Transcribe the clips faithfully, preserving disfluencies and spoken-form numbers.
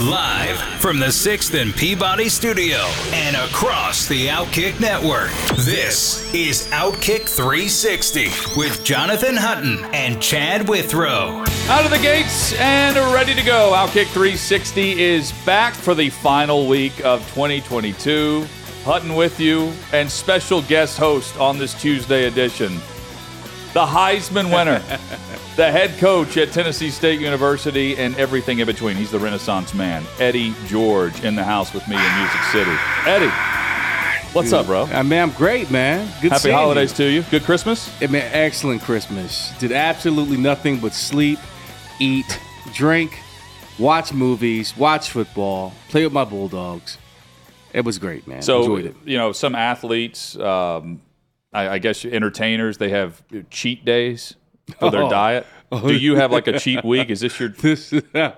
Live from the sixth and Peabody Studio and across the OutKick Network, this is OutKick three sixty with Jonathan Hutton and Chad Withrow. Out of the gates and ready to go. OutKick three sixty is back for the final week of twenty twenty-two. Hutton with you and special guest host on this Tuesday edition, the Heisman winner, the head coach at Tennessee State University, and everything in between. He's the Renaissance man, Eddie George, in the house with me in Music City. Eddie, what's Dude, up, bro? I mean, I'm great, man. Good Happy holidays you. to you. Good Christmas? I mean, excellent Christmas. Did absolutely nothing but sleep, eat, drink, watch movies, watch football, play with my Bulldogs. It was great, man. So, enjoyed it. You know, some athletes... Um, I guess entertainers, they have cheat days for their oh. diet. Do you have like a cheat week? Is this your... This, yeah,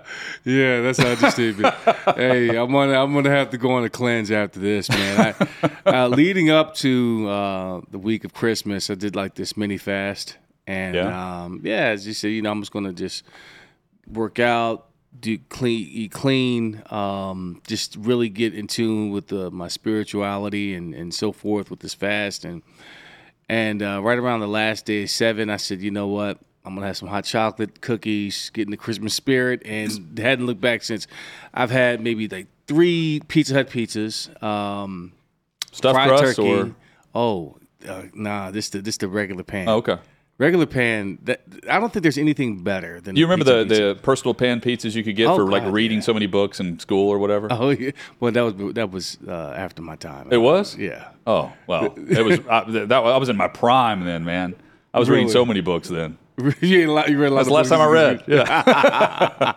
that's how I just did it. Hey, I'm gonna, I'm gonna have to go on a cleanse after this, man. I, uh, leading up to uh, the week of Christmas, I did like this mini fast. And yeah, um, yeah as you said, you know, I'm just going to just work out, do clean, eat clean, um, just really get in tune with the, my spirituality and, and so forth with this fast. And And uh, right around the last day, seven, I said, you know what? I'm going to have some hot chocolate, cookies, get in the Christmas spirit, and hadn't looked back since. I've had maybe like three Pizza Hut pizzas. Um, Stuffed fried crust turkey. Or? Oh, uh, nah, this the, this the regular pan. Oh, okay. Regular pan, that, I don't think there's anything better than. You remember the, the personal pan pizzas you could get oh, for like God, reading yeah. so many books in school or whatever? Oh yeah, well that was that was uh, after my time. It was? Yeah. Oh well, it was. I, that I was in my prime then, man. I was really? reading so many books then. you ain't li- you read a lot. That's the last time I read. Yeah.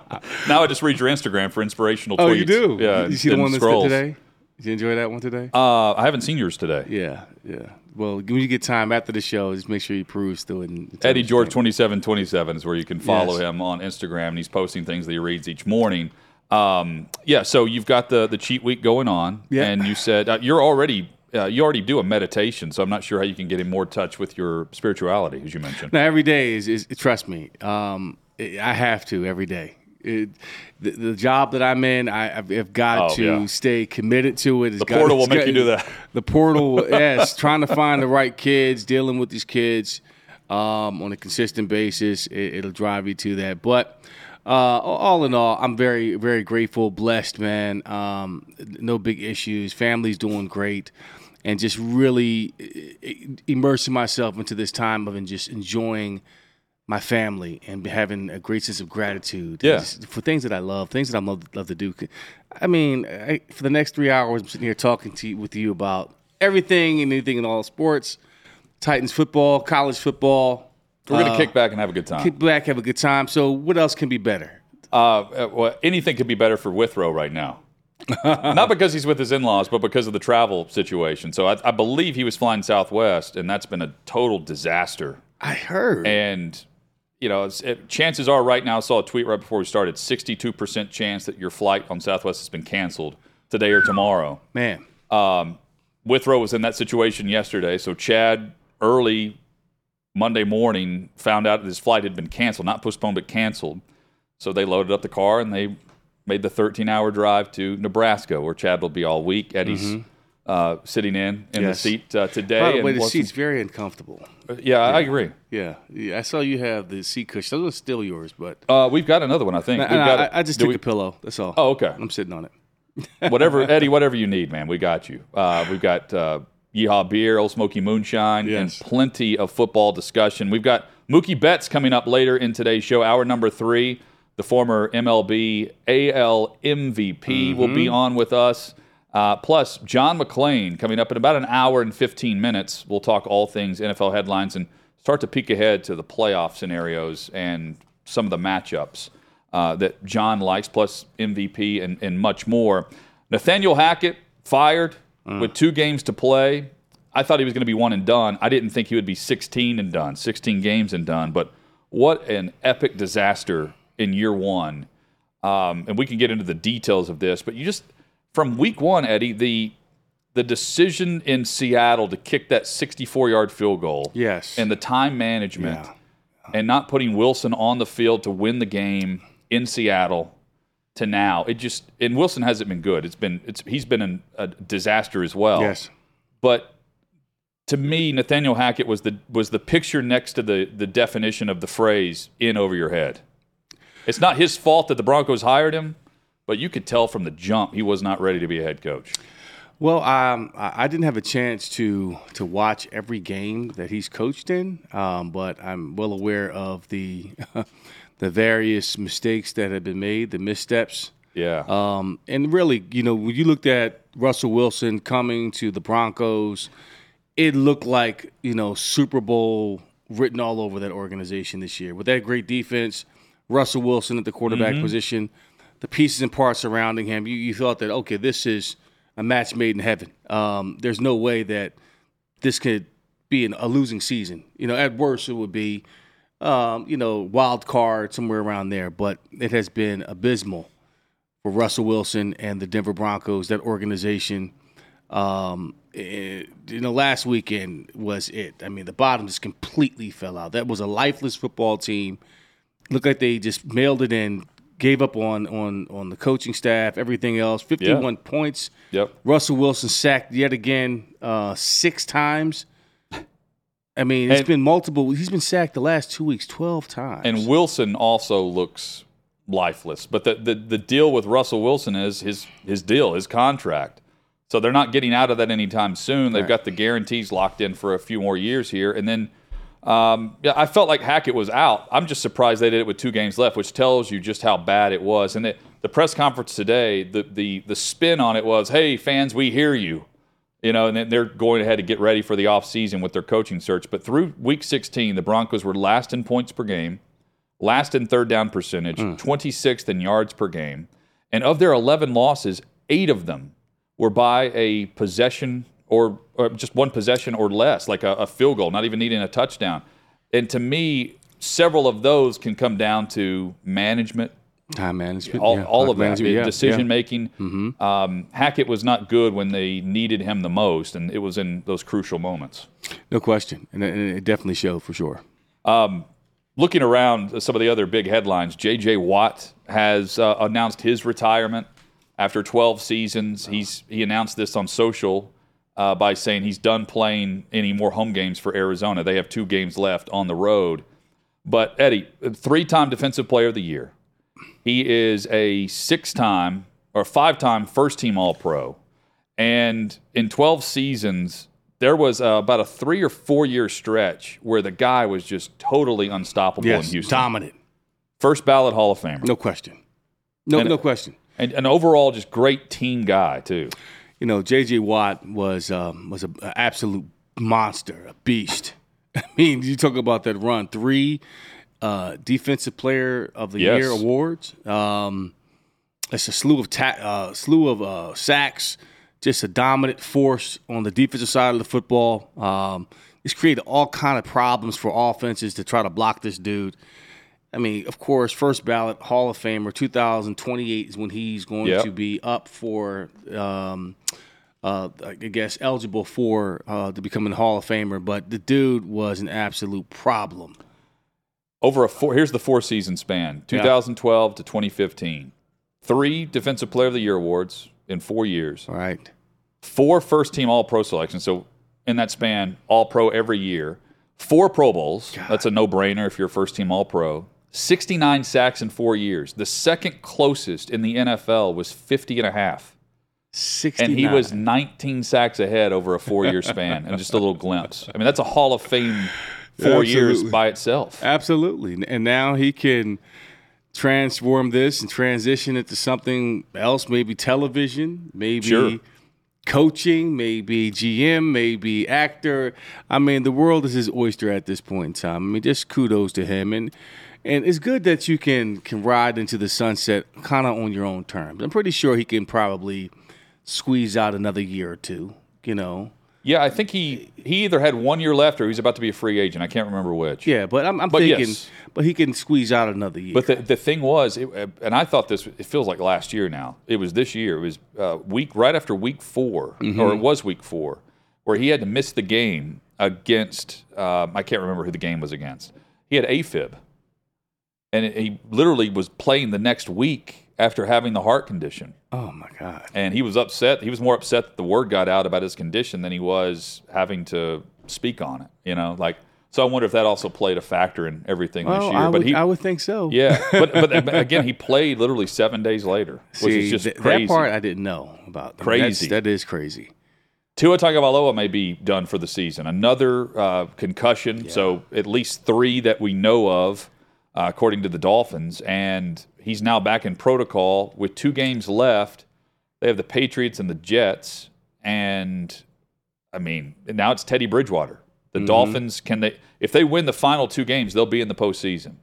Now I just read your Instagram for inspirational oh, tweets. Oh, you do? Yeah. You see the one that's good today? Did you enjoy that one today? Uh, I haven't seen yours today. Yeah, yeah. Well, when you get time after the show, just make sure you peruse through it. Eddie George twenty-seven twenty-seven is where you can follow yes. him on Instagram, and he's posting things that he reads each morning. Um, yeah, so you've got the, the cheat week going on, yeah. and you said uh, you're already uh, you already do a meditation, so I'm not sure how you can get in more touch with your spirituality, as you mentioned. Now, every day is, is trust me, um, I have to every day. It, the, the job that I'm in, I, I've got oh, to yeah. stay committed to it. It's the got, portal will got, make you do that. The portal, yes, trying to find the right kids, dealing with these kids um, on a consistent basis, it, it'll drive you to that. But uh, all in all, I'm very, very grateful, blessed, man. Um, no big issues. Family's doing great. And just really immersing myself into this time of and just enjoying my family and having a great sense of gratitude yeah. for things that I love, things that I love, love to do. I mean, I, for the next three hours, I'm sitting here talking to you, with you about everything and anything in all sports, Titans football, college football. We're going to uh, kick back and have a good time. Kick back, have a good time. So what else can be better? Uh, well, anything could be better for Withrow right now. Not because he's with his in-laws, but because of the travel situation. So I, I believe he was flying Southwest, and that's been a total disaster. I heard. And... You know, it's, it, chances are right now, I saw a tweet right before we started, sixty-two percent chance that your flight on Southwest has been canceled today or tomorrow. Man. Um, Withrow was in that situation yesterday. So Chad, early Monday morning, found out that his flight had been canceled, not postponed, but canceled. So they loaded up the car and they made the thirteen-hour drive to Nebraska, where Chad will be all week. Eddie's mm-hmm. uh, sitting in in yes. the seat uh, today. By the way, and the seat's very uncomfortable. Yeah, I agree. Yeah. yeah, I saw you have the seat cushion. Those are still yours, but uh, we've got another one. I think. No, we've no, got I, I just Do took we... a pillow. That's all. Oh, okay. I'm sitting on it. Whatever, Eddie. Whatever you need, man. We got you. Uh, we've got uh, Yeehaw Beer, Old Smoky Moonshine, yes. and plenty of football discussion. We've got Mookie Betts coming up later in today's show. Hour number three. The former M L B A L M V P mm-hmm. will be on with us. Uh, plus, John McClain coming up in about an hour and fifteen minutes. We'll talk all things N F L headlines and start to peek ahead to the playoff scenarios and some of the matchups. uh, that John likes, plus M V P and, and much more. Nathaniel Hackett fired mm. with two games to play. I thought he was going to be one and done. I didn't think he would be sixteen and done, sixteen games and done. But what an epic disaster in year one. Um, and we can get into the details of this. But you just, from week one, Eddie, the the decision in Seattle to kick that sixty-four-yard field goal. Yes. And the time management. Yeah. And not putting Wilson on the field to win the game in Seattle to now. It just, and Wilson hasn't been good. It's been, it's, he's been an, a disaster as well. Yes. But to me, Nathaniel Hackett was the was the picture next to the the definition of the phrase "in over your head." It's not his fault that the Broncos hired him, but you could tell from the jump he was not ready to be a head coach. Well, um, I didn't have a chance to to watch every game that he's coached in, um, but I'm well aware of the the various mistakes that have been made, the missteps. Yeah. Um, and really, you know, when you looked at Russell Wilson coming to the Broncos, it looked like, you know, Super Bowl written all over that organization this year. With that great defense, Russell Wilson at the quarterback mm-hmm. position, the pieces and parts surrounding him, you, you thought that, okay, this is – a match made in heaven. Um, there's no way that this could be an, a losing season. You know, at worst, it would be, um, you know, wild card, somewhere around there. But it has been abysmal for Russell Wilson and the Denver Broncos. That organization, um, it, you know, last weekend was it. I mean, the bottom just completely fell out. That was a lifeless football team. Looked like they just mailed it in. Gave up on, on on the coaching staff, everything else. fifty-one yeah. points. Yep. Russell Wilson sacked yet again uh, six times. I mean, it's and, been multiple. He's been sacked the last two weeks twelve times. And Wilson also looks lifeless. But the, the, the deal with Russell Wilson is his his deal, his contract. So they're not getting out of that anytime soon. They've right. got the guarantees locked in for a few more years here. And then Um, yeah, I felt like Hackett was out. I'm just surprised they did it with two games left, which tells you just how bad it was. And it, the press conference today, the, the the spin on it was, "Hey fans, we hear you," you know. And then they're going ahead to get ready for the offseason with their coaching search. But through week sixteen, the Broncos were last in points per game, last in third down percentage, mm. twenty-sixth in yards per game, and of their eleven losses, eight of them were by a possession. Or, or just one possession or less, like a, a field goal, not even needing a touchdown. And to me, several of those can come down to management. Time management. All, yeah. all of that. Yeah. Decision-making. Yeah. Mm-hmm. Um, Hackett was not good when they needed him the most, and it was in those crucial moments. No question. And it definitely showed for sure. Um, looking around some of the other big headlines, J J. Watt has uh, announced his retirement after twelve seasons. He's He announced this on social Uh, by saying he's done playing any more home games for Arizona. They have two games left on the road. But, Eddie, three-time Defensive Player of the Year. He is a six-time or five-time first-team All-Pro. And in twelve seasons, there was uh, about a three- or four-year stretch where the guy was just totally unstoppable yes, in Houston. Dominant. First ballot Hall of Famer. No question. No, and, no question. And, and overall, just great team guy, too. You know, J J. Watt was um, was an absolute monster, a beast. I mean, you talk about that run. Three uh, Defensive Player of the yes. Year awards. Um, it's a slew of ta- uh, slew of uh, sacks. Just a dominant force on the defensive side of the football. Um, it's created all kind of problems for offenses to try to block this dude. I mean, of course, first ballot Hall of Famer. Two thousand twenty-eight is when he's going yep. to be up for, um, uh, I guess, eligible for uh, to becoming a Hall of Famer. But the dude was an absolute problem. Over a four, here's the four season span: two thousand twelve yeah. to twenty fifteen. Three Defensive Player of the Year awards in four years. All right. Four first team All Pro selections. So in that span, All Pro every year. Four Pro Bowls. God. That's a no brainer if you're a first team All Pro. sixty-nine sacks in four years. The second closest in the N F L was fifty and a half. sixty-nine. And he was nineteen sacks ahead over a four-year span, and just a little glimpse. I mean, that's a Hall of Fame four Absolutely. years by itself. Absolutely. And now he can transform this and transition it to something else, maybe television, maybe sure. coaching, maybe G M, maybe actor. I mean, the world is his oyster at this point in time. I mean, just kudos to him. And And it's good that you can, can ride into the sunset kind of on your own terms. I'm pretty sure he can probably squeeze out another year or two, you know. Yeah, I think he, he either had one year left or he's about to be a free agent. I can't remember which. Yeah, but I'm, I'm but thinking yes. but he can squeeze out another year. But the, the thing was, it, and I thought this, it feels like last year now. It was this year. It was uh, week right after week four, mm-hmm. or it was week four, where he had to miss the game against, um, I can't remember who the game was against. He had AFib. And it, he literally was playing the next week after having the heart condition. Oh, my God. And he was upset. He was more upset that the word got out about his condition than he was having to speak on it, you know? Like, so I wonder if that also played a factor in everything well, this year. I, but would, he, I would think so. Yeah. But, but again, he played literally seven days later, See, which is just th- crazy. That part I didn't know about. Crazy. That is crazy. Tua Tagovailoa may be done for the season. Another uh, concussion, yeah. So at least three that we know of, uh, according to the Dolphins, and he's now back in protocol with two games left. They have the Patriots and the Jets, and I mean, now it's Teddy Bridgewater. The mm-hmm. Dolphins, can they? If they win the final two games, they'll be in the postseason,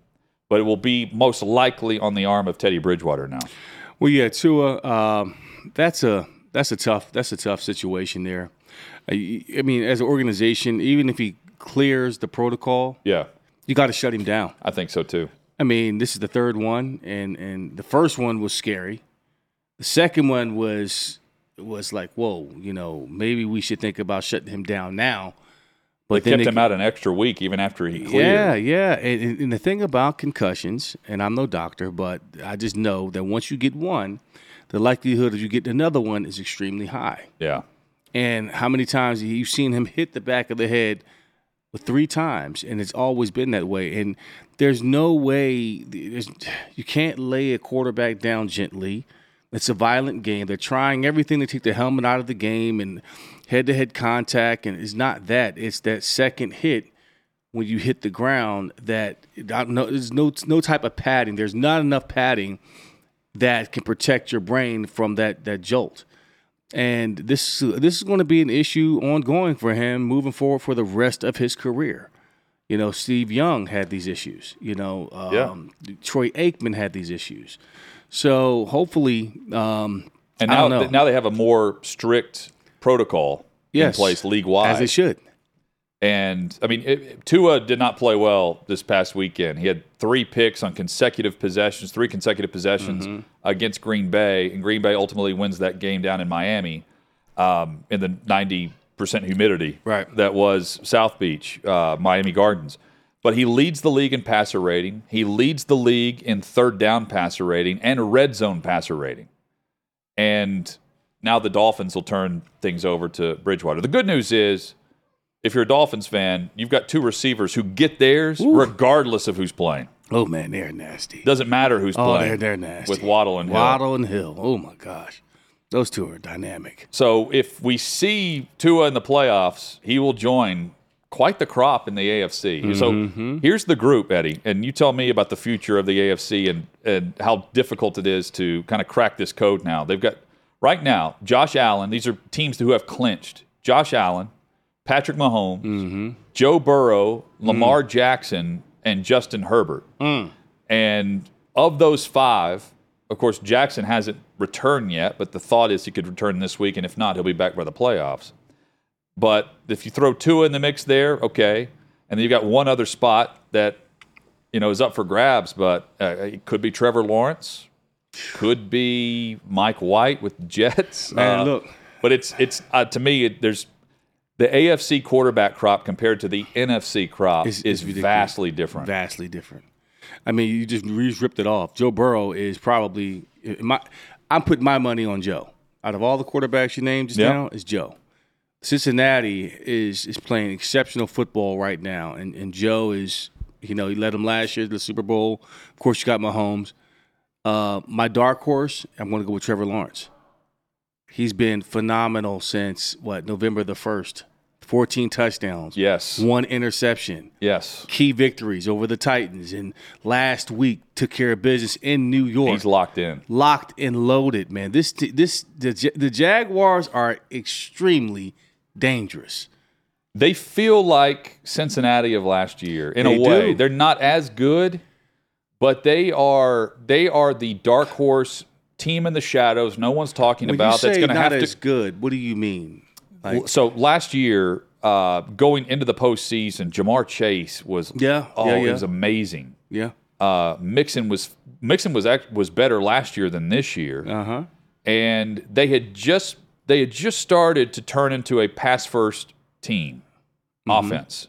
but it will be most likely on the arm of Teddy Bridgewater now. Well, yeah, Tua, uh, that's a that's a tough that's a tough situation there. I, I mean, as an organization, even if he clears the protocol, yeah. You got to shut him down. I think so, too. I mean, this is the third one, and, and the first one was scary. The second one was was like, whoa, you know, maybe we should think about shutting him down now. But they kept they, him out an extra week even after he cleared. Yeah, yeah. And, and the thing about concussions, and I'm no doctor, but I just know that once you get one, the likelihood of you getting another one is extremely high. Yeah. And how many times have you seen him hit the back of the head three times, and it's always been that way. And there's no way there's, you can't lay a quarterback down gently. It's a violent game. They're trying everything to take the helmet out of the game and head-to-head contact, and it's not that. It's that second hit when you hit the ground that no, there's no, no type of padding. There's not enough padding that can protect your brain from that, that jolt. And this this is going to be an issue ongoing for him moving forward for the rest of his career. You know, Steve Young had these issues. You know, um, yeah. Troy Aikman had these issues. So hopefully, um, and now I don't know. Th- now they have a more strict protocol yes, in place league wide, as they should. And I mean, it, Tua did not play well this past weekend. He had three picks on consecutive possessions, three consecutive possessions mm-hmm. against Green Bay, and Green Bay ultimately wins that game down in Miami um, in the ninety percent humidity right. that was South Beach, uh, Miami Gardens. But he leads the league in passer rating. He leads the league in third down passer rating and red zone passer rating. And now the Dolphins will turn things over to Bridgewater. The good news is, if you're a Dolphins fan, you've got two receivers who get theirs Ooh. regardless of who's playing. Oh, man, they're nasty. Doesn't matter who's oh, playing. Oh, they're, they're nasty. With Waddle and Hill. Waddle and Hill. Oh, my gosh. Those two are dynamic. So if we see Tua in the playoffs, he will join quite the crop in the A F C. Mm-hmm. So here's the group, Eddie, and you tell me about the future of the A F C and, and how difficult it is to kind of crack this code now. They've got, right now, Josh Allen. These are teams who have clinched. Josh Allen, Patrick Mahomes, mm-hmm. Joe Burrow, Lamar mm. Jackson, and Justin Herbert. Mm. And of those five, of course, Jackson hasn't returned yet, but the thought is he could return this week, and if not, he'll be back by the playoffs. But if you throw Tua in the mix there, okay. And then you've got one other spot that, you know, is up for grabs, but uh, it could be Trevor Lawrence, could be Mike White with the Jets. Man, uh, look. But it's, it's uh, to me, it, there's... The A F C quarterback crop compared to the N F C crop it's, is it's vastly different. Vastly different. I mean, you just, you just ripped it off. Joe Burrow is probably my, I'm putting my money on Joe. Out of all the quarterbacks you named just yep. now, it's Joe. Cincinnati is is playing exceptional football right now, and and Joe is, you know, he led them last year to the Super Bowl. Of course, you got Mahomes. Uh, my dark horse, I'm going to go with Trevor Lawrence. He's been phenomenal since, what, November the first. fourteen touchdowns. Yes. One interception. Yes. Key victories over the Titans. And last week took care of business in New York. He's locked in. Locked and loaded, man. This this the, the Jaguars are extremely dangerous. They feel like Cincinnati of last year in they a way. Do. They're not as good, But they are they are the dark horse team in the shadows. No one's talking when about you say that's going to have to. Not as good. What do you mean? Like, so last year, uh, going into the postseason, Jamar Chase was yeah, oh, yeah, yeah. it was amazing. Yeah, uh, Mixon was Mixon was act, was better last year than this year. Uh huh. And they had just they had just started to turn into a pass first team mm-hmm. offense,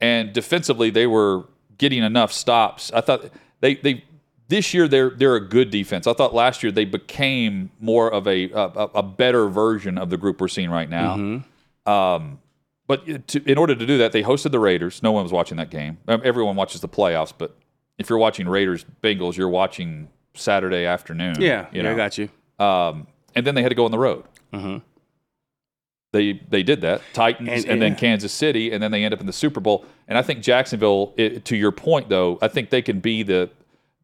and defensively they were getting enough stops. I thought they they this year they're they're a good defense. I thought last year they became more of a a, a better version of the group we're seeing right now. Mm-hmm. Um, but to, in order to do that, they hosted the Raiders. No one was watching that game. Everyone watches the playoffs, but if you're watching Raiders Bengals, you're watching Saturday afternoon. Yeah, you know? yeah, I got you. Um, and then they had to go on the road. Mm-hmm. They they did that. Titans and, and, and then Kansas City, and then they end up in the Super Bowl. And I think Jacksonville, it, to your point, though, I think they can be the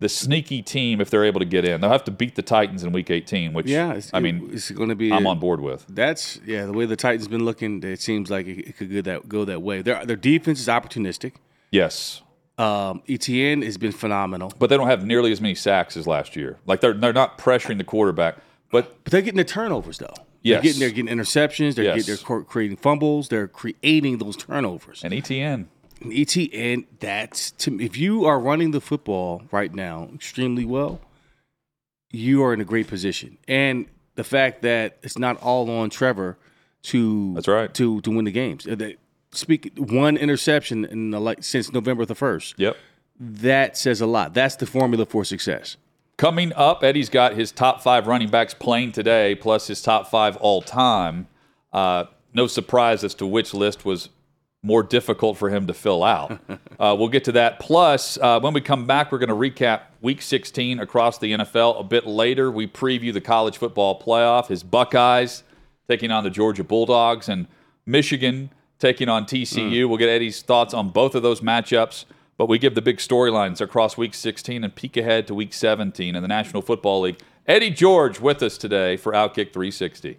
the sneaky team if they're able to get in. They'll have to beat the Titans in Week eighteen, which yeah, it's, I mean, it's going to be. I'm a, on board with. That's yeah. The way the Titans been looking, it seems like it, it could go that go that way. Their their defense is opportunistic. Yes. Um, E T N has been phenomenal, but they don't have nearly as many sacks as last year. Like they're they're not pressuring the quarterback. But, but they're getting the turnovers, though. Yes. They're getting, they're getting interceptions. They're, yes. getting, they're creating fumbles. They're creating those turnovers. And E T N. And E T N, that's to, if you are running the football right now extremely well, you are in a great position. And the fact that it's not all on Trevor to that's right. to, to win the games. Speak one interception in the, like, since November the first. Yep. That says a lot. That's the formula for success. Coming up, Eddie's got his top five running backs playing today, plus his top five all time. Uh, no surprise as to which list was more difficult for him to fill out. Uh, we'll get to that. Plus, uh, when we come back, we're going to recap Week sixteen across the N F L. A bit later, we preview the college football playoff. His Buckeyes taking on the Georgia Bulldogs and Michigan taking on T C U. Mm. We'll get Eddie's thoughts on both of those matchups. But we give the big storylines across Week sixteen and peek ahead to Week seventeen in the National Football League. Eddie George with us today for OutKick three sixty.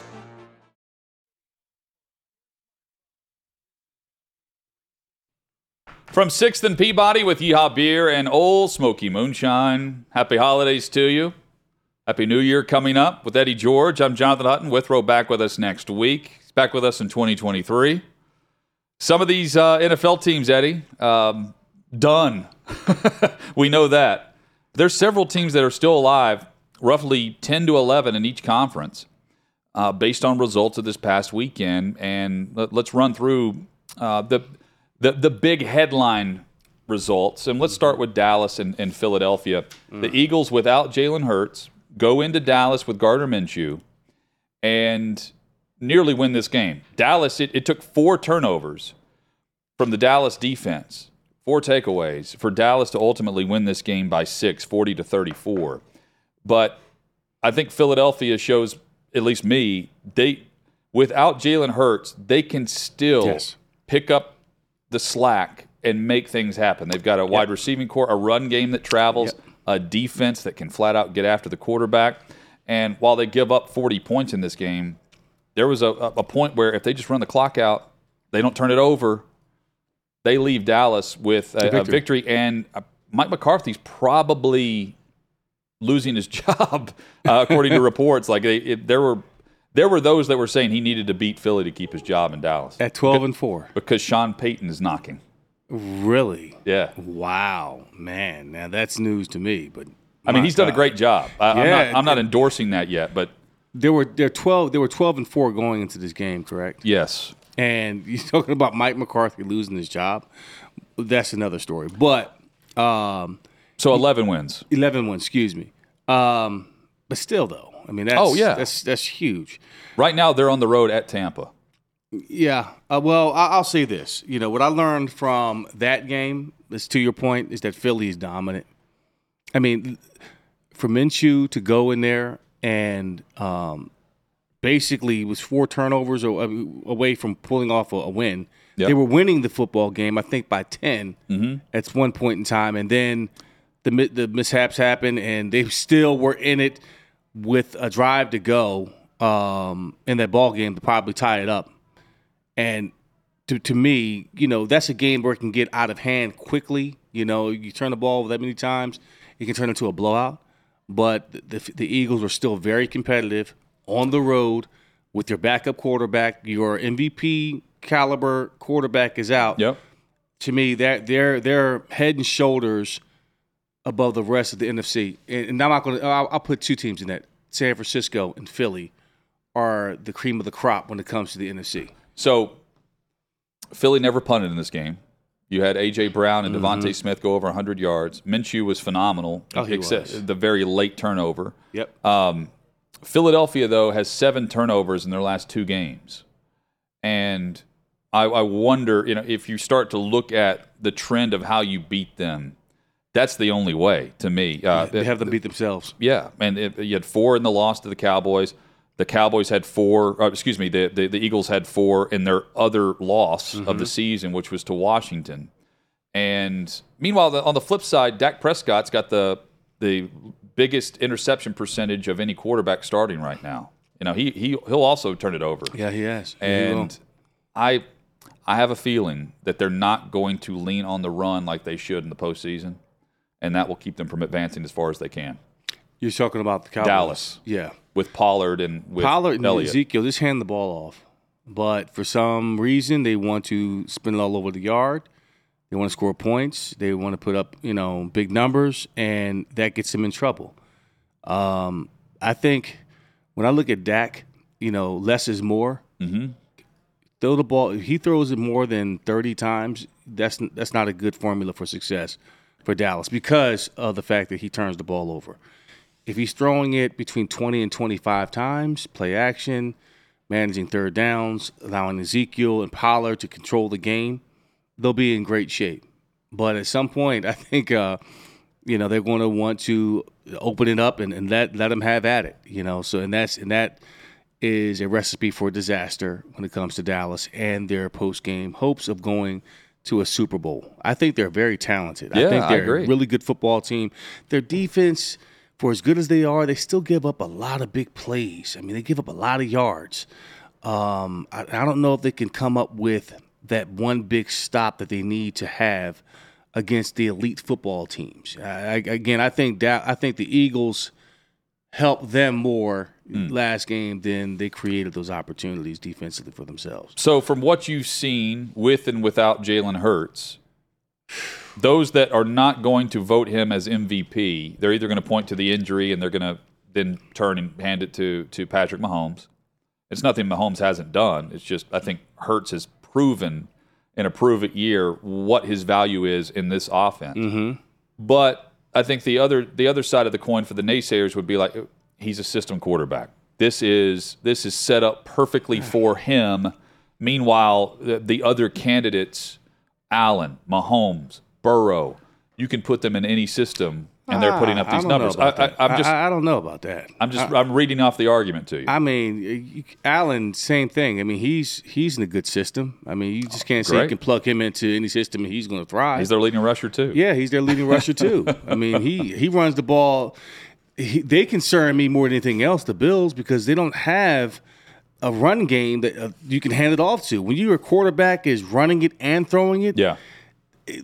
From sixth and Peabody with Yeehaw Beer and Old Smoky Moonshine. Happy holidays to you. Happy New Year coming up with Eddie George. I'm Jonathan Hutton. Withrow back with us next week. He's back with us in twenty twenty-three. Some of these uh, N F L teams, Eddie, um, done. We know that. There's several teams that are still alive, roughly ten to eleven in each conference, uh, based on results of this past weekend. And let, let's run through uh, the... The the big headline results, and let's start with Dallas and, and Philadelphia. Mm. The Eagles, without Jalen Hurts, go into Dallas with Gardner Minshew and nearly win this game. Dallas, it, it took four turnovers from the Dallas defense, four takeaways, for Dallas to ultimately win this game by six, forty to thirty-four. But I think Philadelphia shows, at least me, they without Jalen Hurts, they can still yes. pick up the slack and make things happen. They've got a wide yep. receiving core, a run game that travels, yep. a defense that can flat out get after the quarterback. And while they give up forty points in this game, there was a, a point where if they just run the clock out, they don't turn it over, they leave Dallas with a, a, victory. a victory. And uh, Mike McCarthy's probably losing his job, uh, according to reports. Like they, it, there were. There were those that were saying he needed to beat Philly to keep his job in Dallas. At twelve and four. Because Sean Payton is knocking. Really? Yeah. Wow, man. Now that's news to me. But I mean, he's God. done a great job. I, yeah, I'm not, I'm not endorsing that yet, but there were there twelve. There were twelve and four going into this game, correct? Yes. And you're talking about Mike McCarthy losing his job. That's another story. But um, so eleven wins. Eleven wins. Excuse me. Um, but still, though. I mean, that's, oh, yeah. that's that's huge. Right now, they're on the road at Tampa. Yeah. Uh, well, I- I'll say this. You know, what I learned from that game, is to your point, is that Philly is dominant. I mean, for Minshew to go in there and um, basically was four turnovers away from pulling off a, a win. Yep. They were winning the football game, I think, by ten mm-hmm. at one point in time. And then the the mishaps happened, and they still were in it with a drive to go um, in that ball game to probably tie it up. And to to me, you know, that's a game where it can get out of hand quickly. You know, you turn the ball that many times, it can turn into a blowout. But the the Eagles are still very competitive on the road with your backup quarterback. Your M V P caliber quarterback is out. Yep. To me, that they're they're head and shoulders above the rest of the N F C. And I'm not going to. I'll put two teams in that. San Francisco and Philly are the cream of the crop when it comes to the N F C. So Philly never punted in this game. You had A J. Brown and Devontae mm-hmm. Smith go over one hundred yards. Minshew was phenomenal, oh, except was. the very late turnover. Yep. Um, Philadelphia, though, has seven turnovers in their last two games. And I, I wonder, you know, if you start to look at the trend of how you beat them, that's the only way to me. Uh, they have them beat themselves. Yeah. And it, you had four in the loss to the Cowboys. The Cowboys had four, uh, excuse me, the, the the Eagles had four in their other loss mm-hmm. of the season, which was to Washington. And meanwhile, the, on the flip side, Dak Prescott's got the the biggest interception percentage of any quarterback starting right now. You know, he he he'll also turn it over. Yeah, he has. And I I have a feeling that they're not going to lean on the run like they should in the postseason, and that will keep them from advancing as far as they can. You're talking about the Cowboys. Dallas. Yeah. With Pollard and with Pollard and Elliott. Ezekiel, just hand the ball off. But for some reason, they want to spin it all over the yard. They want to score points. They want to put up, you know, big numbers, and that gets them in trouble. Um, I think when I look at Dak, you know, less is more. Mm-hmm. Throw the ball. If he throws it more than thirty times, that's that's not a good formula for success for Dallas because of the fact that he turns the ball over. If he's throwing it between twenty and twenty-five times, play action, managing third downs, allowing Ezekiel and Pollard to control the game, they'll be in great shape. But at some point, I think, uh, you know, they're going to want to open it up and, and let, let them have at it, you know. So and that's and that is a recipe for disaster when it comes to Dallas and their post-game hopes of going to a Super Bowl. I think they're very talented. Yeah, I think they're I agree. a really good football team. Their defense – for as good as they are, they still give up a lot of big plays. I mean, they give up a lot of yards. Um, I, I don't know if they can come up with that one big stop that they need to have against the elite football teams. I, I, again, I think that, I think the Eagles helped them more mm. last game than they created those opportunities defensively for themselves. So from what you've seen with and without Jalen Hurts, those that are not going to vote him as M V P, they're either going to point to the injury and they're going to then turn and hand it to to Patrick Mahomes. It's nothing Mahomes hasn't done. It's just I think Hurts has proven in a prove-it year what his value is in this offense. Mm-hmm. But I think the other the other side of the coin for the naysayers would be like, he's a system quarterback. This is this is set up perfectly for him. Meanwhile, the, the other candidates, Allen, Mahomes, Burrow, you can put them in any system, and they're putting up these I numbers. I, I, I'm just, I, I don't know about that. I'm just, I, I'm reading off the argument to you. I mean, Allen, same thing. I mean, he's he's in a good system. I mean, you just can't Great. say you can plug him into any system and he's going to thrive. He's their leading rusher too. Yeah, he's their leading rusher too. I mean, he he runs the ball. He, they concern me more than anything else, the Bills, because they don't have a run game that you can hand it off to. When your quarterback is running it and throwing it, yeah.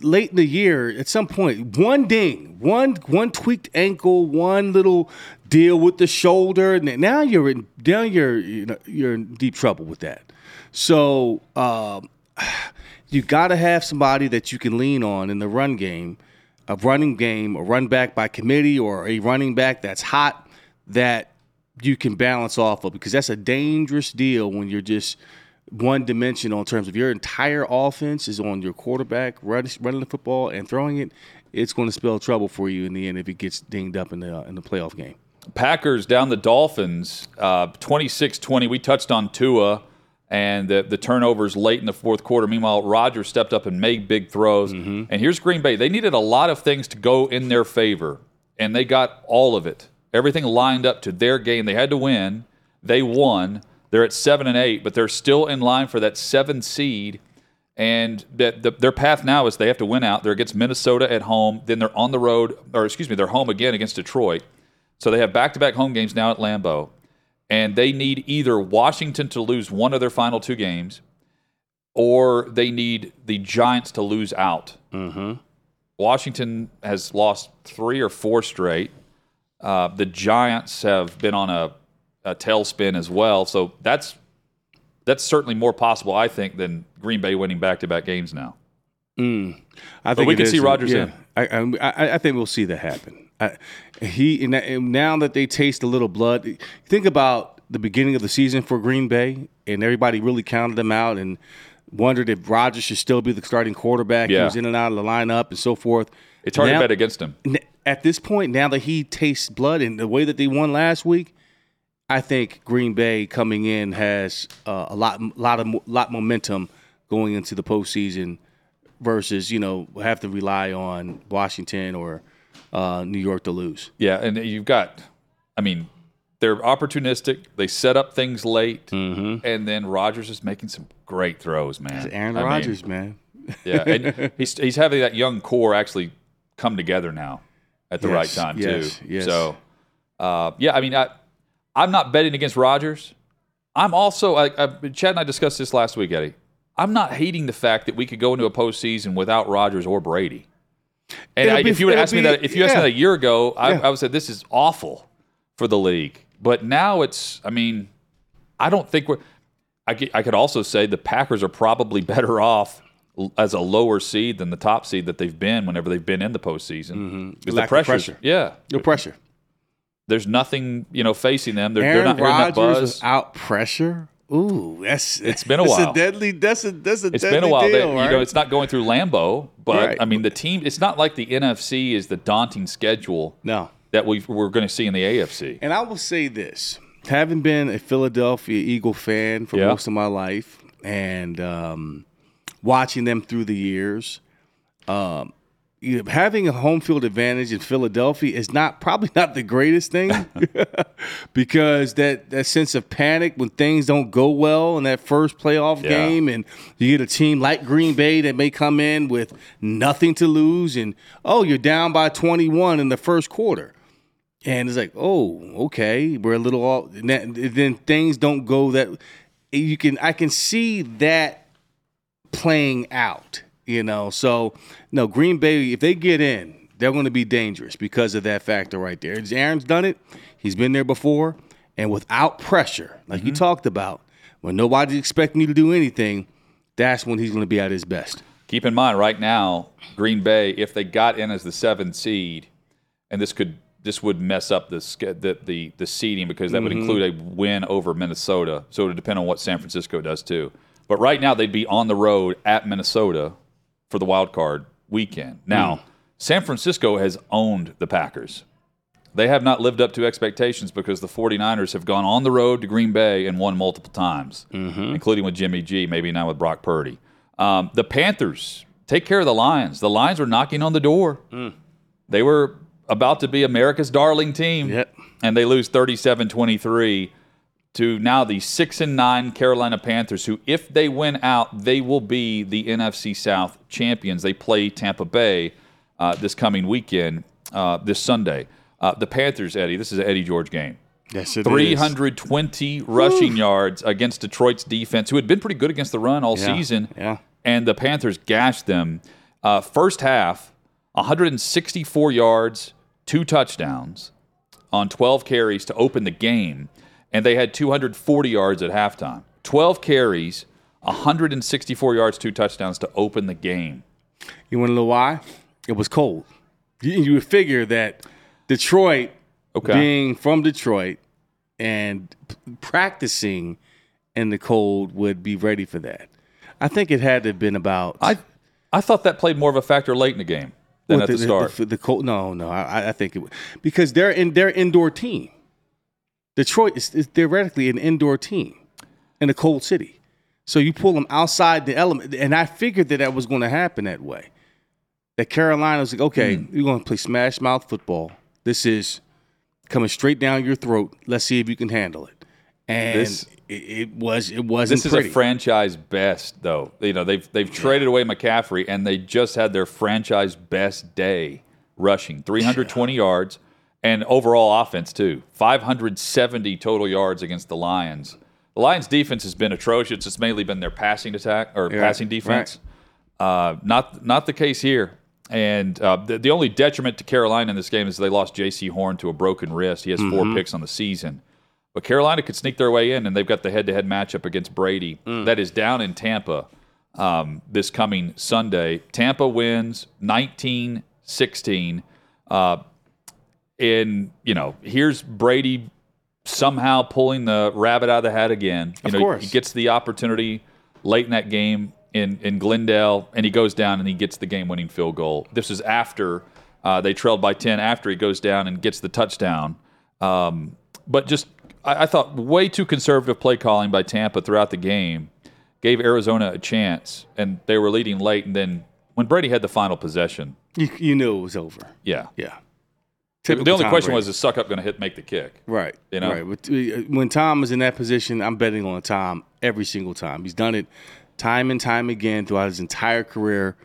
late in the year, at some point, one ding, one one tweaked ankle, one little deal with the shoulder, and now you're in now you're you know, you're in deep trouble with that. So um, you got to have somebody that you can lean on in the run game, a running game, a run back by committee, or a running back that's hot that you can balance off of, because that's a dangerous deal when you're just one dimensional in terms of your entire offense is on your quarterback running, running the football and throwing it. It's going to spell trouble for you in the end if it gets dinged up in the uh, in the playoff game. Packers down the Dolphins, uh, twenty-six twenty. We touched on Tua. and the, the turnovers late in the fourth quarter. Meanwhile, Rodgers stepped up and made big throws. Mm-hmm. And here's Green Bay. They needed a lot of things to go in their favor, and they got all of it. Everything lined up to their game. They had to win. They won. They're at seven and eight, but they're still in line for that seven seed. And that the, their path now is they have to win out. They're against Minnesota at home. Then they're on the road, or excuse me, they're home again against Detroit. So they have back-to-back home games now at Lambeau. And they need either Washington to lose one of their final two games, or they need the Giants to lose out. Mm-hmm. Washington has lost three or four straight. Uh, the Giants have been on a, a tailspin as well. So that's that's certainly more possible, I think, than Green Bay winning back-to-back games now. Mm. I think but we can is. see Rodgers yeah. in. I, I, I think we'll see that happen. I, he and now that they taste a little blood, think about the beginning of the season for Green Bay, and everybody really counted them out and wondered if Rodgers should still be the starting quarterback. Yeah. He was in and out of the lineup and so forth. It's hard now, to bet against him. At this point, now that he tastes blood and the way that they won last week, I think Green Bay coming in has uh, a lot, lot of, lot momentum going into the postseason versus, you know, have to rely on Washington or. Uh, New York to lose. Yeah, and you've got, I mean, they're opportunistic. They set up things late, mm-hmm. and then Rodgers is making some great throws, man. It's Aaron Rodgers, man. Yeah, and he's he's having that young core actually come together now at the yes, right time yes, too. Yes. So, uh, yeah, I mean, I I'm not betting against Rodgers. I'm also, I, I, Chad and I discussed this last week, Eddie. I'm not hating the fact that we could go into a postseason without Rodgers or Brady. And I, be, if you would ask me that, if you yeah. asked me that a year ago, I, yeah. I would say this is awful for the league. But now it's, I mean, I don't think we're. I, I could also say the Packers are probably better off as a lower seed than the top seed that they've been whenever they've been in the postseason. Mm-hmm. It's the pressure. pressure, yeah, no pressure. There's nothing, you know, facing them. They're, Aaron they're not Rodgers hearing that buzz. Without pressure. Ooh, that's it's been a while. That's a deadly. That's a that's a. It's deadly been a while. Deal, that, right? You know, it's not going through Lambeau, but right. I mean, the team. It's not like the N F C is the daunting schedule. No, that we we're going to see in the A F C. And I will say this: having been a Philadelphia Eagle fan for yeah. most of my life, and um, watching them through the years, um, you know, having a home field advantage in Philadelphia is not probably not the greatest thing because that, that sense of panic when things don't go well in that first playoff yeah. game, and you get a team like Green Bay that may come in with nothing to lose, and, oh, you're down by twenty-one in the first quarter. And it's like, oh, okay, we're a little off. And that, and then things don't go that you can. I can see that playing out. You know, so, no, Green Bay, if they get in, they're going to be dangerous because of that factor right there. Aaron's done it. He's been there before. And without pressure, like mm-hmm. you talked about, when nobody's expecting you to do anything, that's when he's going to be at his best. Keep in mind, right now, Green Bay, if they got in as the seventh seed, and this could this would mess up the the the, the seeding because that mm-hmm. would include a win over Minnesota. So it would depend on what San Francisco does too. But right now, they'd be on the road at Minnesota for the wild card weekend. Now, mm. San Francisco has owned the Packers. They have not lived up to expectations because the 49ers have gone on the road to Green Bay and won multiple times, mm-hmm. including with Jimmy G, maybe now with Brock Purdy. Um, the Panthers take care of the Lions. The Lions were knocking on the door. Mm. They were about to be America's darling team, yep. and they lose thirty-seven twenty-three to now the six and nine Carolina Panthers, who, if they win out, they will be the N F C South champions. They play Tampa Bay uh, this coming weekend, uh, this Sunday. Uh, the Panthers, Eddie, this is an Eddie George game. Yes, it three hundred twenty is. rushing Woo. yards against Detroit's defense, who had been pretty good against the run all yeah, season. Yeah. And the Panthers gashed them. Uh, first half, one hundred sixty-four yards, two touchdowns on twelve carries to open the game. And they had two hundred forty yards at halftime. twelve carries, one hundred sixty-four yards, two touchdowns to open the game. You want to know why? It was cold. You, you would figure that Detroit, okay. being from Detroit and p- practicing in the cold, would be ready for that. I think it had to have been about... I I thought that played more of a factor late in the game than at the, the start. The, the, the cold, no, no. I, I think it would. Because they're in their indoor team. Detroit is, is theoretically an indoor team in a cold city. So you pull them outside the element. And I figured that that was going to happen that way. That Carolina was like, okay, mm. you're going to play smash mouth football. This is coming straight down your throat. Let's see if you can handle it. And this, it, it was it wasn't. This is pretty. A franchise best, though. You know they've they've traded away McCaffrey, and they just had their franchise best day rushing, three hundred twenty yeah. yards, and overall offense too, five hundred seventy total yards against the Lions. The Lions' defense has been atrocious. It's mainly been their passing attack or yeah, passing defense. Right. Uh, not not the case here. And uh, the, the only detriment to Carolina in this game is they lost J C Horn to a broken wrist. He has mm-hmm. four picks on the season. But Carolina could sneak their way in, and they've got the head-to-head matchup against Brady. Mm. That is down in Tampa um, this coming Sunday. Tampa wins nineteen sixteen. Uh, and, you know, here's Brady somehow pulling the rabbit out of the hat again. You of know, course. He gets the opportunity late in that game in, in Glendale, and he goes down and he gets the game-winning field goal. This is after uh, they trailed by ten, after he goes down and gets the touchdown. Um, but just... I thought way too conservative play calling by Tampa throughout the game gave Arizona a chance, and they were leading late. And then when Brady had the final possession, you, you knew it was over. Yeah, yeah. Typical the only Tom question Brady. Was, is Suckup going to hit make the kick? Right. You know, right. When Tom is in that position, I'm betting on Tom every single time. He's done it time and time again throughout his entire career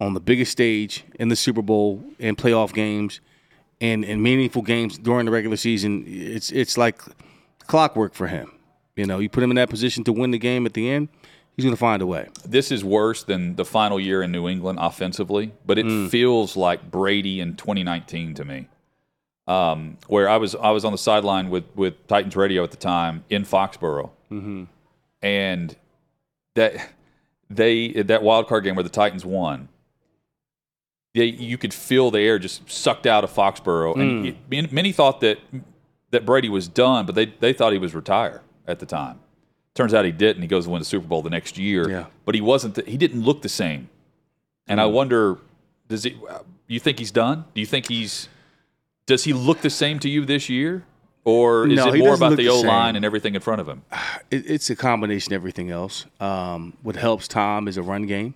on the biggest stage in the Super Bowl and playoff games, and in meaningful games during the regular season. It's it's like clockwork for him. You know, you put him in that position to win the game at the end, he's going to find a way. This is worse than the final year in New England offensively, but it mm. feels like Brady in twenty nineteen to me, um, where I was I was on the sideline with, with Titans Radio at the time in Foxborough, mm-hmm. and that they that wild card game where the Titans won, they, you could feel the air just sucked out of Foxborough, mm. and it, many thought that. that Brady was done, but they they thought he was retired at the time. Turns out he didn't. He goes to win the Super Bowl the next year. Yeah. But he wasn't. The, he didn't look the same. And mm. I wonder, does he? You think he's done? Do you think he's? Does he look the same to you this year, or is no, it more about the O line and everything in front of him? It, it's a combination of everything else. Um, what helps Tom is a run game,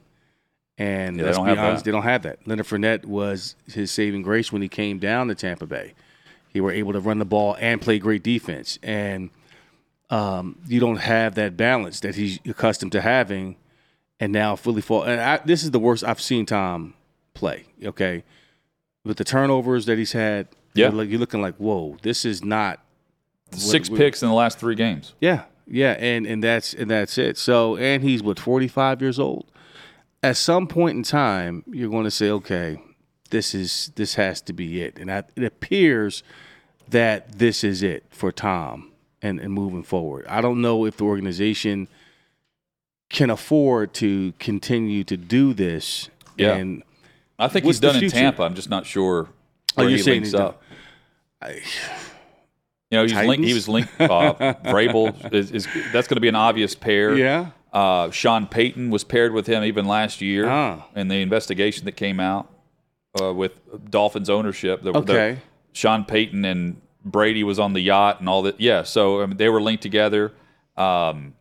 and yeah, let's be honest, that. they don't have that. Leonard Fournette was his saving grace when he came down to Tampa Bay. They were able to run the ball and play great defense. And um, you don't have that balance that he's accustomed to having and now fully fall. And I, this is the worst I've seen Tom play, okay? With the turnovers that he's had, yeah. you're, you're looking like, whoa, this is not. Six what, picks what, in the last three games. Yeah, yeah, and, and, that's, and that's it. So, and he's, what, forty-five years old? At some point in time, you're going to say, okay, this is this has to be it. And I, it appears that this is it for Tom and, and moving forward. I don't know if the organization can afford to continue to do this. Yeah. And I think he's done in Tampa. I'm just not sure where oh, he links up. I, you know, he's linked, he was linked. Uh, Vrabel, is, is, that's going to be an obvious pair. Yeah. Uh, Sean Payton was paired with him even last year ah. in the investigation that came out. Uh, with Dolphins ownership. The, okay. the, Sean Payton and Brady was on the yacht and all that. Yeah, so I mean, they were linked together. Um,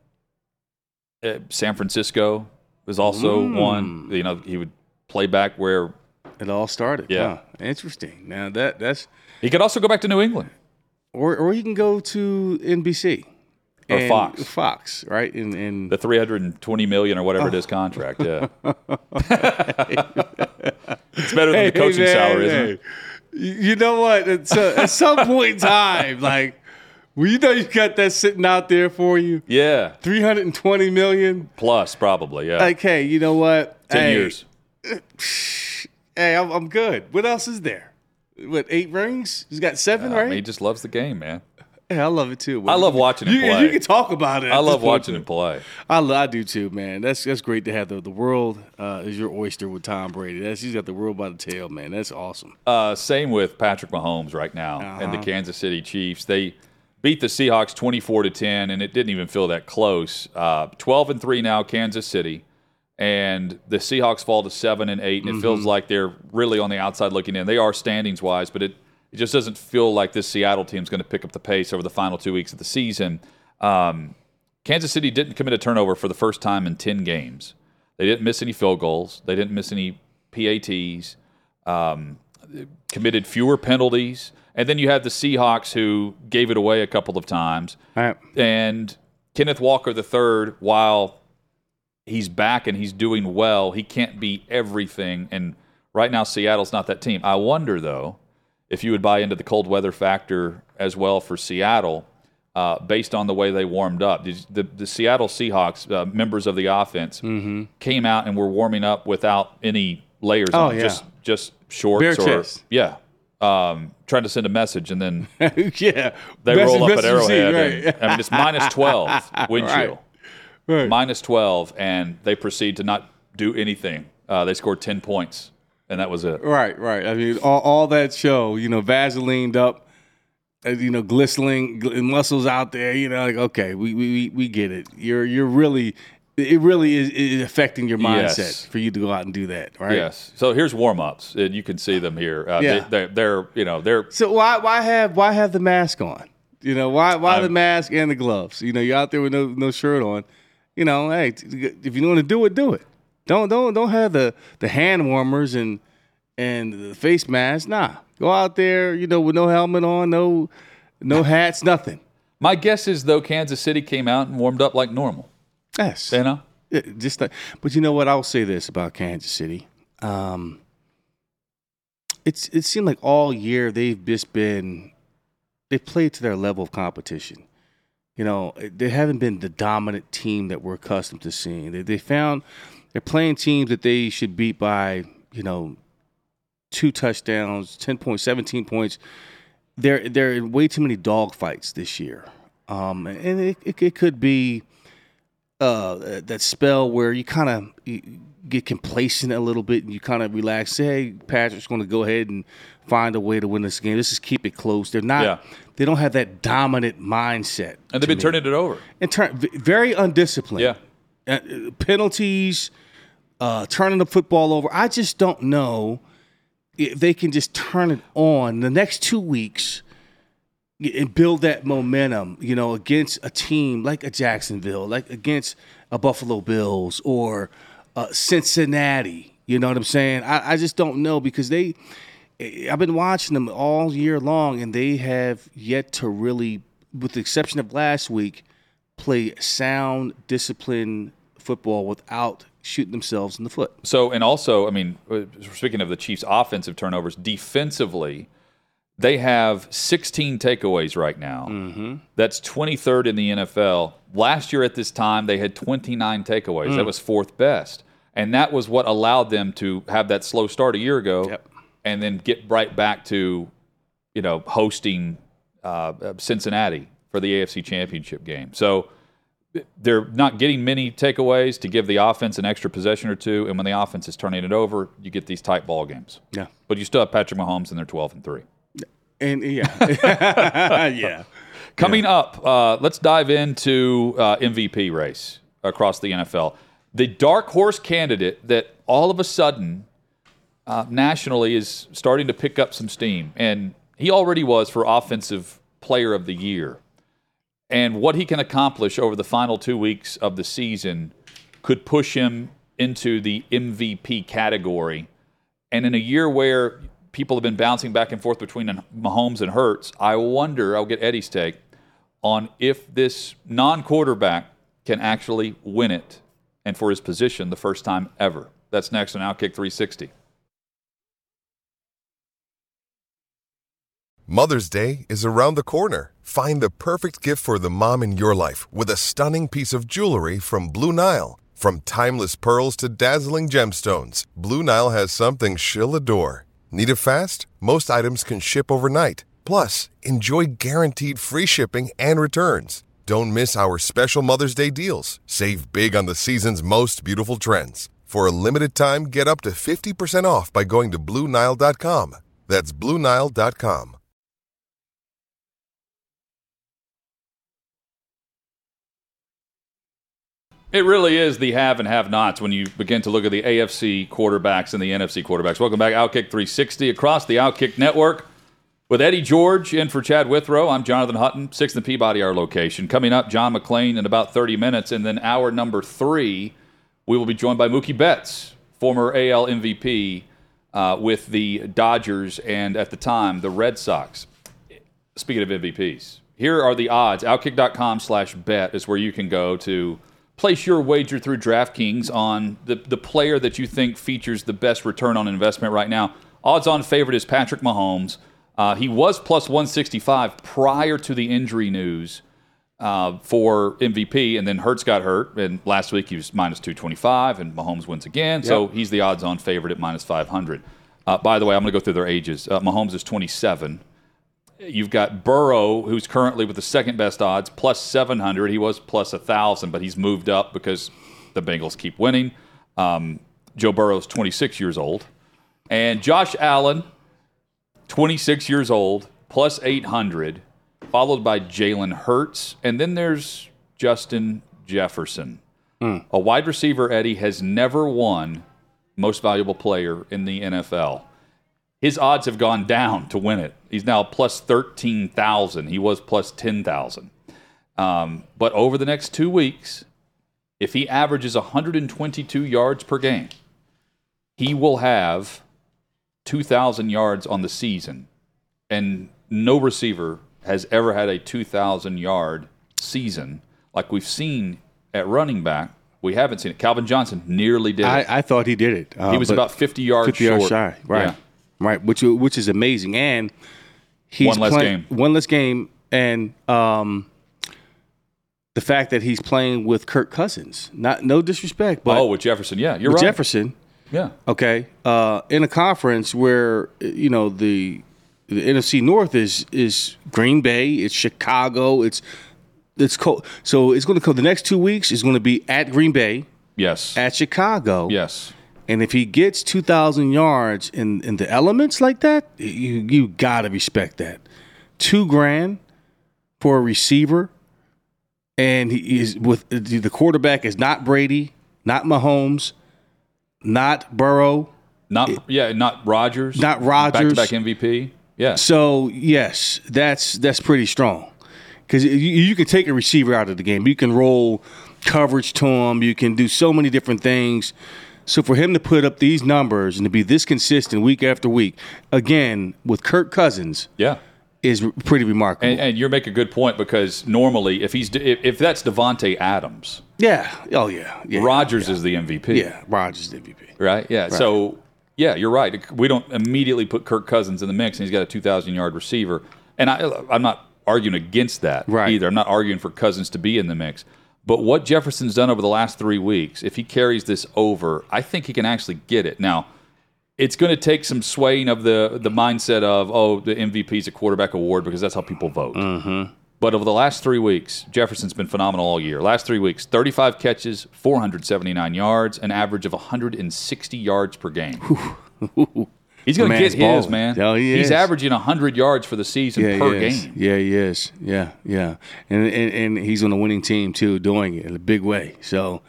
uh, San Francisco was also mm. one. You know, he would play back where it all started. Yeah. Wow. Interesting. Now, that that's... He could also go back to New England. Or or he can go to N B C. Or and Fox. Fox, right? In, in the three hundred twenty million dollars or whatever oh. it is contract, yeah. It's better than hey, the coaching hey, man, salary, hey. Isn't it? You know what? It's, uh, at some point in time, like, well, you know you got that sitting out there for you. Yeah. three hundred twenty million dollars. Plus, probably, yeah. Like, hey, you know what? ten hey, years. Hey, I'm, I'm good. What else is there? What, eight rings? He's got seven, uh, right? I mean, he just loves the game, man. Yeah, I love it too. What I love watching him play. You can talk about it. I love watching him play. I, I do too, man. That's that's great to have. The, the world uh, is your oyster with Tom Brady. That's, he's got the world by the tail, man. That's awesome. Uh, same with Patrick Mahomes right now uh-huh. and the Kansas City Chiefs. They beat the Seahawks twenty-four to ten, and it didn't even feel that close. Uh, twelve and three now, Kansas City, and the Seahawks fall to seven and eight, and it mm-hmm. feels like they're really on the outside looking in. They are standings-wise, but it It just doesn't feel like this Seattle team is going to pick up the pace over the final two weeks of the season. Um, Kansas City didn't commit a turnover for the first time in ten games. They didn't miss any field goals. They didn't miss any P A Ts. Um, committed fewer penalties. And then you have the Seahawks, who gave it away a couple of times. All right. And Kenneth Walker the third, while he's back and he's doing well, he can't be everything. And right now Seattle's not that team. I wonder, though, if you would buy into the cold weather factor as well for Seattle, uh, based on the way they warmed up. The, the, the Seattle Seahawks, uh, members of the offense, mm-hmm. came out and were warming up without any layers oh, on. Yeah. Just, just shorts. Bare or chest. Yeah. Um, trying to send a message, and then yeah, they message, roll up at Arrowhead. See, right. and, I mean, it's minus twelve wind chill, right. Right. minus twelve, and they proceed to not do anything. Uh, they scored ten points, and that was it. Right, right. I mean, all, all that show, you know, Vaselined up, you know, glistening muscles out there. You know, like okay, we we we get it. You're you're really. It really is, is affecting your mindset yes. for you to go out and do that, right? Yes. So here's warm-ups, and you can see them here. Uh, yeah. They, they're, they're, you know, they're. So why, why have, why have the mask on? You know, why, why I'm, the mask and the gloves? You know, you're out there with no, no shirt on. You know, hey, if you want to do it, do it. Don't, don't, don't have the, the hand warmers and and the face masks. Nah, go out there, you know, with no helmet on, no, no hats, nothing. My guess is though, Kansas City came out and warmed up like normal. Yes. You know? It, just like, but you know what? I'll say this about Kansas City. Um, it's It seemed like all year they've just been, they played to their level of competition. You know, they haven't been the dominant team that we're accustomed to seeing. They, they found they're playing teams that they should beat by, you know, two touchdowns, ten points, seventeen points. They're, they're in way too many dogfights this year. Um, and it, it, it could be. Uh, that spell where you kind of get complacent a little bit and you kind of relax. Say, hey, Patrick's going to go ahead and find a way to win this game. Let's just keep it close. They're not. Yeah. They don't have that dominant mindset. And they've been me. turning it over. And turn very undisciplined. Yeah, uh, penalties, uh, turning the football over. I just don't know if they can just turn it on the next two weeks. And build that momentum, you know, against a team like a Jacksonville, like against a Buffalo Bills or uh, Cincinnati. You know what I'm saying? I, I just don't know because they – I've been watching them all year long, and they have yet to really, with the exception of last week, play sound, disciplined football without shooting themselves in the foot. So, and also, I mean, speaking of the Chiefs' offensive turnovers, defensively – they have sixteen takeaways right now. Mm-hmm. That's twenty-third in the N F L. Last year at this time, they had twenty-nine takeaways. Mm. That was fourth best. And that was what allowed them to have that slow start a year ago yep. and then get right back to, you know, hosting uh, Cincinnati for the A F C Championship game. So they're not getting many takeaways to give the offense an extra possession or two. And when the offense is turning it over, you get these tight ball games. Yeah. But you still have Patrick Mahomes, and they're twelve and three. And yeah, yeah. Coming yeah. up, uh, let's dive into uh, M V P race across the N F L. The dark horse candidate that all of a sudden uh, nationally is starting to pick up some steam, and he already was for Offensive Player of the Year. And what he can accomplish over the final two weeks of the season could push him into the M V P category. And in a year where people have been bouncing back and forth between Mahomes and Hurts, I wonder, I'll get Eddie's take, on if this non-quarterback can actually win it, and for his position the first time ever. That's next on OutKick three sixty. Mother's Day is around the corner. Find the perfect gift for the mom in your life with a stunning piece of jewelry from Blue Nile. From timeless pearls to dazzling gemstones, Blue Nile has something she'll adore. Need it fast? Most items can ship overnight. Plus, enjoy guaranteed free shipping and returns. Don't miss our special Mother's Day deals. Save big on the season's most beautiful trends. For a limited time, get up to fifty percent off by going to Blue Nile dot com. That's Blue Nile dot com. It really is the have and have-nots when you begin to look at the A F C quarterbacks and the N F C quarterbacks. Welcome back, OutKick three sixty across the OutKick network. With Eddie George in for Chad Withrow, I'm Jonathan Hutton, sixth and Peabody, our location. Coming up, John McClain in about thirty minutes, and then hour number three, we will be joined by Mookie Betts, former A L M V P uh, with the Dodgers and, at the time, the Red Sox. Speaking of M V Ps, here are the odds. OutKick.com slash bet is where you can go to place your wager through DraftKings on the, the player that you think features the best return on investment right now. Odds-on favorite is Patrick Mahomes. Uh, he was plus one sixty-five prior to the injury news uh, for M V P, and then Hurts got hurt, and last week he was minus two twenty-five, and Mahomes wins again, yep. So he's the odds-on favorite at minus five hundred. Uh, by the way, I'm going to go through their ages. Uh, Mahomes is twenty-seven. You've got Burrow, who's currently with the second-best odds, plus seven hundred. He was plus one thousand, but he's moved up because the Bengals keep winning. Um, Joe Burrow's twenty-six years old. And Josh Allen, twenty-six years old, plus eight hundred, followed by Jalen Hurts. And then there's Justin Jefferson. Mm. A wide receiver, Eddie, has never won most valuable player in the N F L. His odds have gone down to win it. He's now plus thirteen thousand. He was plus ten thousand. Um, but over the next two weeks, if he averages one hundred twenty-two yards per game, he will have two thousand yards on the season, and no receiver has ever had a two thousand-yard season like we've seen at running back. We haven't seen it. Calvin Johnson nearly did it. I, I thought he did it. Uh, he was about fifty yards fifty short. fifty yards shy, right, yeah. right, which which is amazing. And he's one less playing, game. One less game, and um, the fact that he's playing with Kirk Cousins. Not no disrespect, but oh, with Jefferson, yeah, you're with right. Jefferson. Yeah. Okay. Uh, in a conference where you know the the N F C North is is Green Bay, it's Chicago, it's it's cold. So it's going to come. The next two weeks is going to be at Green Bay. Yes. At Chicago. Yes. And if he gets two thousand yards in, in the elements like that, you you gotta respect that. Two grand for a receiver, and he is with the quarterback is not Brady, not Mahomes. Not Burrow. Not it, yeah, not Rodgers. Not Rodgers. Back to back M V P. Yeah. So yes, that's that's pretty strong. Because you, you can take a receiver out of the game. You can roll coverage to him. You can do so many different things. So for him to put up these numbers and to be this consistent week after week, again, with Kirk Cousins, yeah, is pretty remarkable. And, and you make a good point because normally if he's if, if that's Devontae Adams. Yeah. Oh, yeah. yeah Rodgers yeah. is the M V P. Yeah, Rodgers is the M V P. Right? Yeah. Right. So, yeah, you're right. We don't immediately put Kirk Cousins in the mix, and he's got a two thousand-yard receiver. And I, I'm not arguing against that right. either. I'm not arguing for Cousins to be in the mix. But what Jefferson's done over the last three weeks, if he carries this over, I think he can actually get it. Now, it's going to take some swaying of the, the mindset of, oh, the M V P is a quarterback award because that's how people vote. Mm-hmm. But over the last three weeks, Jefferson's been phenomenal all year. Last three weeks, thirty-five catches, four hundred seventy-nine yards, an average of one hundred sixty yards per game. He's going to get balling. his, man. Oh, he He's is. averaging one hundred yards for the season yeah, per game. Yeah, he is. Yeah, yeah. And and, and he's on a winning team, too, doing it in a big way. So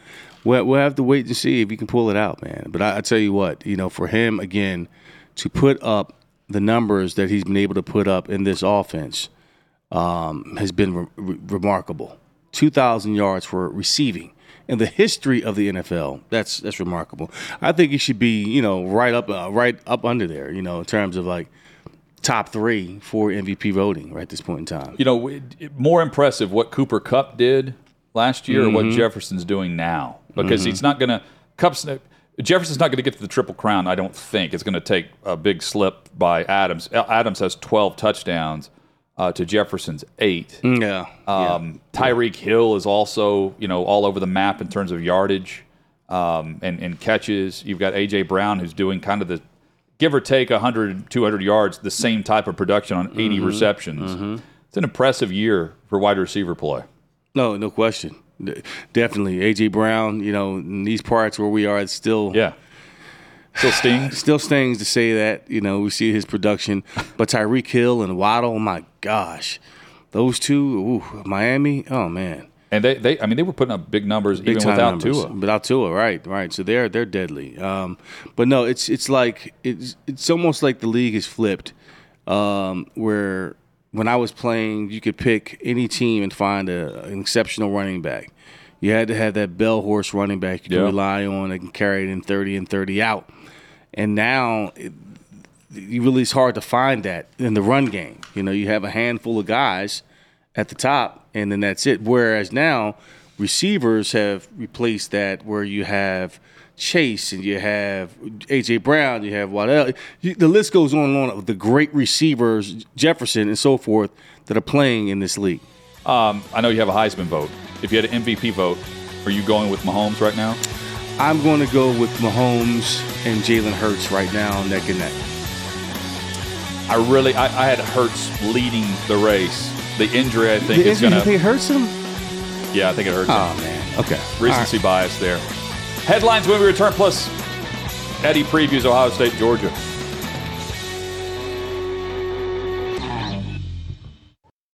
we'll, we'll have to wait and see if he can pull it out, man. But I, I tell you what, you know, for him, again, to put up the numbers that he's been able to put up in this offense – Um, has been re- re- remarkable. two thousand yards for receiving. In the history of the N F L, that's that's remarkable. I think he should be, you know, right up uh, right up under there, you know, in terms of like top three for M V P voting right at this point in time. You know, it, it, more impressive what Cooper Kupp did last year mm-hmm. or what Jefferson's doing now. Because mm-hmm. he's not going to – Kupp's Jefferson's not going to get to the Triple Crown, I don't think. It's going to take a big slip by Adams. Adams has twelve touchdowns. Uh, to Jefferson's eight. Yeah. Um, yeah. Tyreek Hill is also, you know, all over the map in terms of yardage um, and, and catches. You've got A J. Brown who's doing kind of the, give or take one hundred, two hundred yards, the same type of production on eighty mm-hmm. receptions. Mm-hmm. It's an impressive year for wide receiver play. No, no question. Definitely. A J. Brown, you know, in these parts where we are, it's still. Yeah. Still stings. Still stings to say that. You know, we see his production. But Tyreek Hill and Waddle, my gosh. Those two, ooh, Miami, oh, man. And they, they, I mean, they were putting up big numbers big even without numbers. Tua. Without Tua, right, right. So they're they're deadly. Um, but, no, it's it's like it's it's almost like the league is flipped um, where when I was playing, you could pick any team and find a, an exceptional running back. You had to have that bell horse running back you can yeah. rely on that can carry it in thirty and thirty out. And now it, it really is hard to find that in the run game. You know, you have a handful of guys at the top, and then that's it. Whereas now receivers have replaced that, where you have Chase and you have A J. Brown, you have Waddell. The list goes on and on of the great receivers, Jefferson and so forth, that are playing in this league. Um, I know you have a Heisman vote. If you had an M V P vote, are you going with Mahomes right now? I'm going to go with Mahomes and Jalen Hurts right now, neck and neck. I really, I, I had Hurts leading the race. The injury, I think, the is going to. You think it hurts him? Yeah, I think it hurts oh, him. Oh, man. Okay. Recency right. bias there. Headlines when we return, plus Eddie previews Ohio State, Georgia.